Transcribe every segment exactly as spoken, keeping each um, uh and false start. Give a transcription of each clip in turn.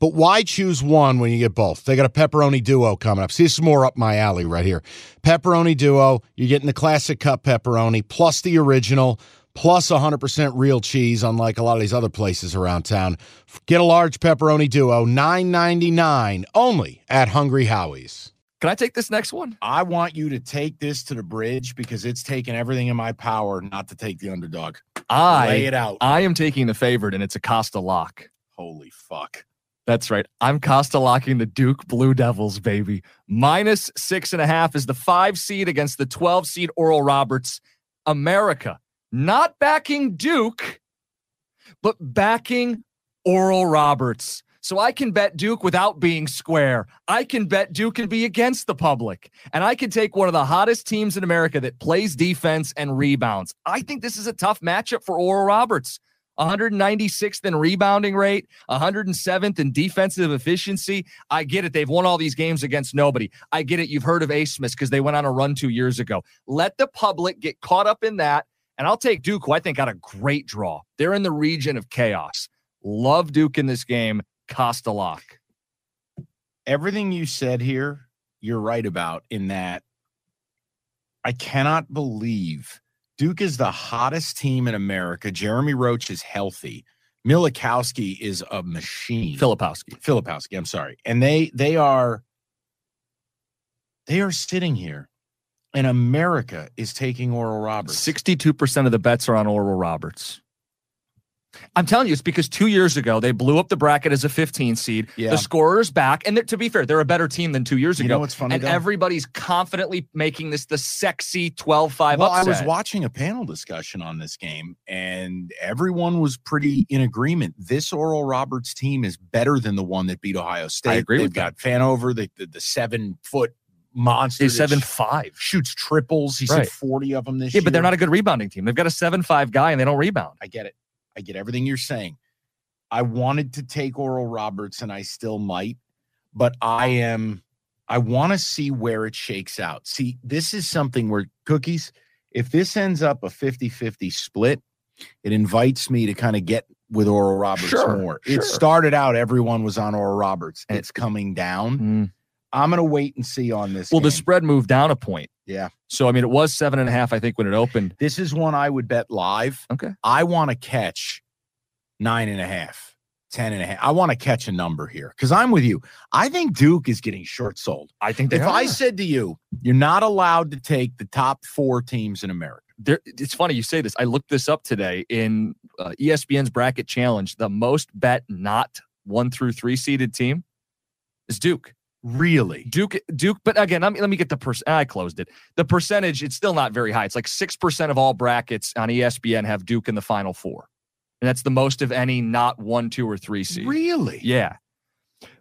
But why choose one when you get both? They got a pepperoni duo coming up. See, this is more up my alley right here. Pepperoni duo, you're getting the classic cup pepperoni, plus the original, plus one hundred percent real cheese, unlike a lot of these other places around town. Get a large pepperoni duo, nine ninety-nine, only at Hungry Howie's. Can I take this next one? I want you to take this to the bridge because it's taking everything in my power not to take the underdog. I, Lay it out. I am taking the favorite, and it's a Costa Lock. Holy fuck. That's right. I'm Costa Locking the Duke Blue Devils, baby. Minus six and a half is the five seed against the twelve seed Oral Roberts. America not backing Duke, but backing Oral Roberts. So I can bet Duke without being square. I can bet Duke and be against the public. And I can take one of the hottest teams in America that plays defense and rebounds. I think this is a tough matchup for Oral Roberts. one hundred ninety-sixth in rebounding rate, one hundred seventh in defensive efficiency. I get it. They've won all these games against nobody. I get it. You've heard of A-Smith because they went on a run two years ago. Let the public get caught up in that, and I'll take Duke, who I think got a great draw. They're in the region of chaos. Love Duke in this game. Costa Lock. Everything you said here, you're right about in that I cannot believe Duke is the hottest team in America. Jeremy Roach is healthy. Filipowski is a machine. Filipowski. Filipowski, I'm sorry. And they they are they are sitting here, and America is taking Oral Roberts. sixty-two percent of the bets are on Oral Roberts. I'm telling you, it's because two years ago, they blew up the bracket as a fifteen seed. Yeah. The scorer's back. And to be fair, they're a better team than two years ago. You know what's funny, and though? Everybody's confidently making this the sexy twelve five well, upset. I was watching a panel discussion on this game, and everyone was pretty in agreement. This Oral Roberts team is better than the one that beat Ohio State. I agree They've with got that. Fanover, the, the, the seven-foot monster. He's seven five. Shoots triples. He's right. Had forty of them this yeah, year. Yeah, but they're not a good rebounding team. They've got a seven five guy, and they don't rebound. I get it. I get everything you're saying. I wanted to take Oral Roberts, and I still might, but I am, I want to see where it shakes out. See, this is something where cookies, if this ends up a fifty-fifty split, it invites me to kind of get with Oral Roberts sure, more. Sure. It started out, everyone was on Oral Roberts, and it's coming down. Mm. I'm going to wait and see on this. Well, game. The spread moved down a point. Yeah. So, I mean, it was seven and a half, I think, when it opened. This is one I would bet live. Okay. I want to catch nine and a half, ten and a half. I want to catch a number here because I'm with you. I think Duke is getting short sold. I think they If are. I said to you, you're not allowed to take the top four teams in America. There, it's funny you say this. I looked this up today in uh, E S P N's Bracket Challenge. The most bet not one through three seeded team is Duke. Really? Duke, Duke, but again, let me, let me get the per- I closed it. The percentage, it's still not very high. It's like six percent of all brackets on E S P N have Duke in the Final Four. And that's the most of any not one, two, or three seed. Really? Yeah.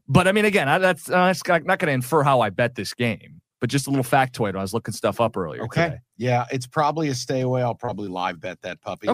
But I mean, again, I, that's, uh, that's I'm not going to infer how I bet this game, but just a little factoid when I was looking stuff up earlier. Okay. Today. Yeah, it's probably a stay away. I'll probably live bet that puppy. Okay.